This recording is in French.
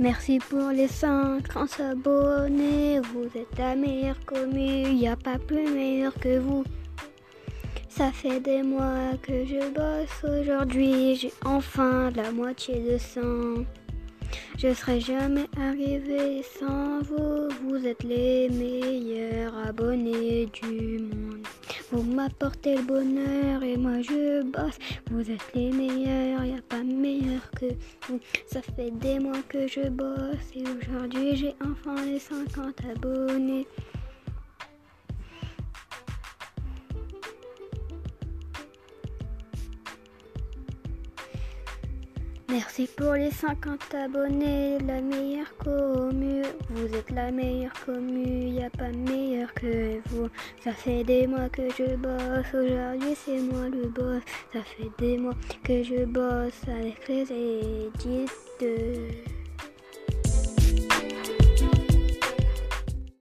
Merci pour les 50 abonnés, vous êtes la meilleure commu, y a pas plus meilleur que vous. Ça fait des mois que je bosse, aujourd'hui j'ai enfin la moitié de 100. Je serais jamais arrivé sans vous, vous êtes les meilleurs abonnés du monde. Vous m'apportez le bonheur et moi je bosse, vous êtes les meilleurs, y a pas meilleur que vous. Ça fait des mois que je bosse et aujourd'hui j'ai enfin les 50 abonnés. Merci pour les 50 abonnés, la meilleure commu, vous êtes la meilleure commu, y a pas meilleur que vous. Ça fait des mois que je bosse, aujourd'hui c'est moi le boss. Ça fait des mois que je bosse avec les éditeurs.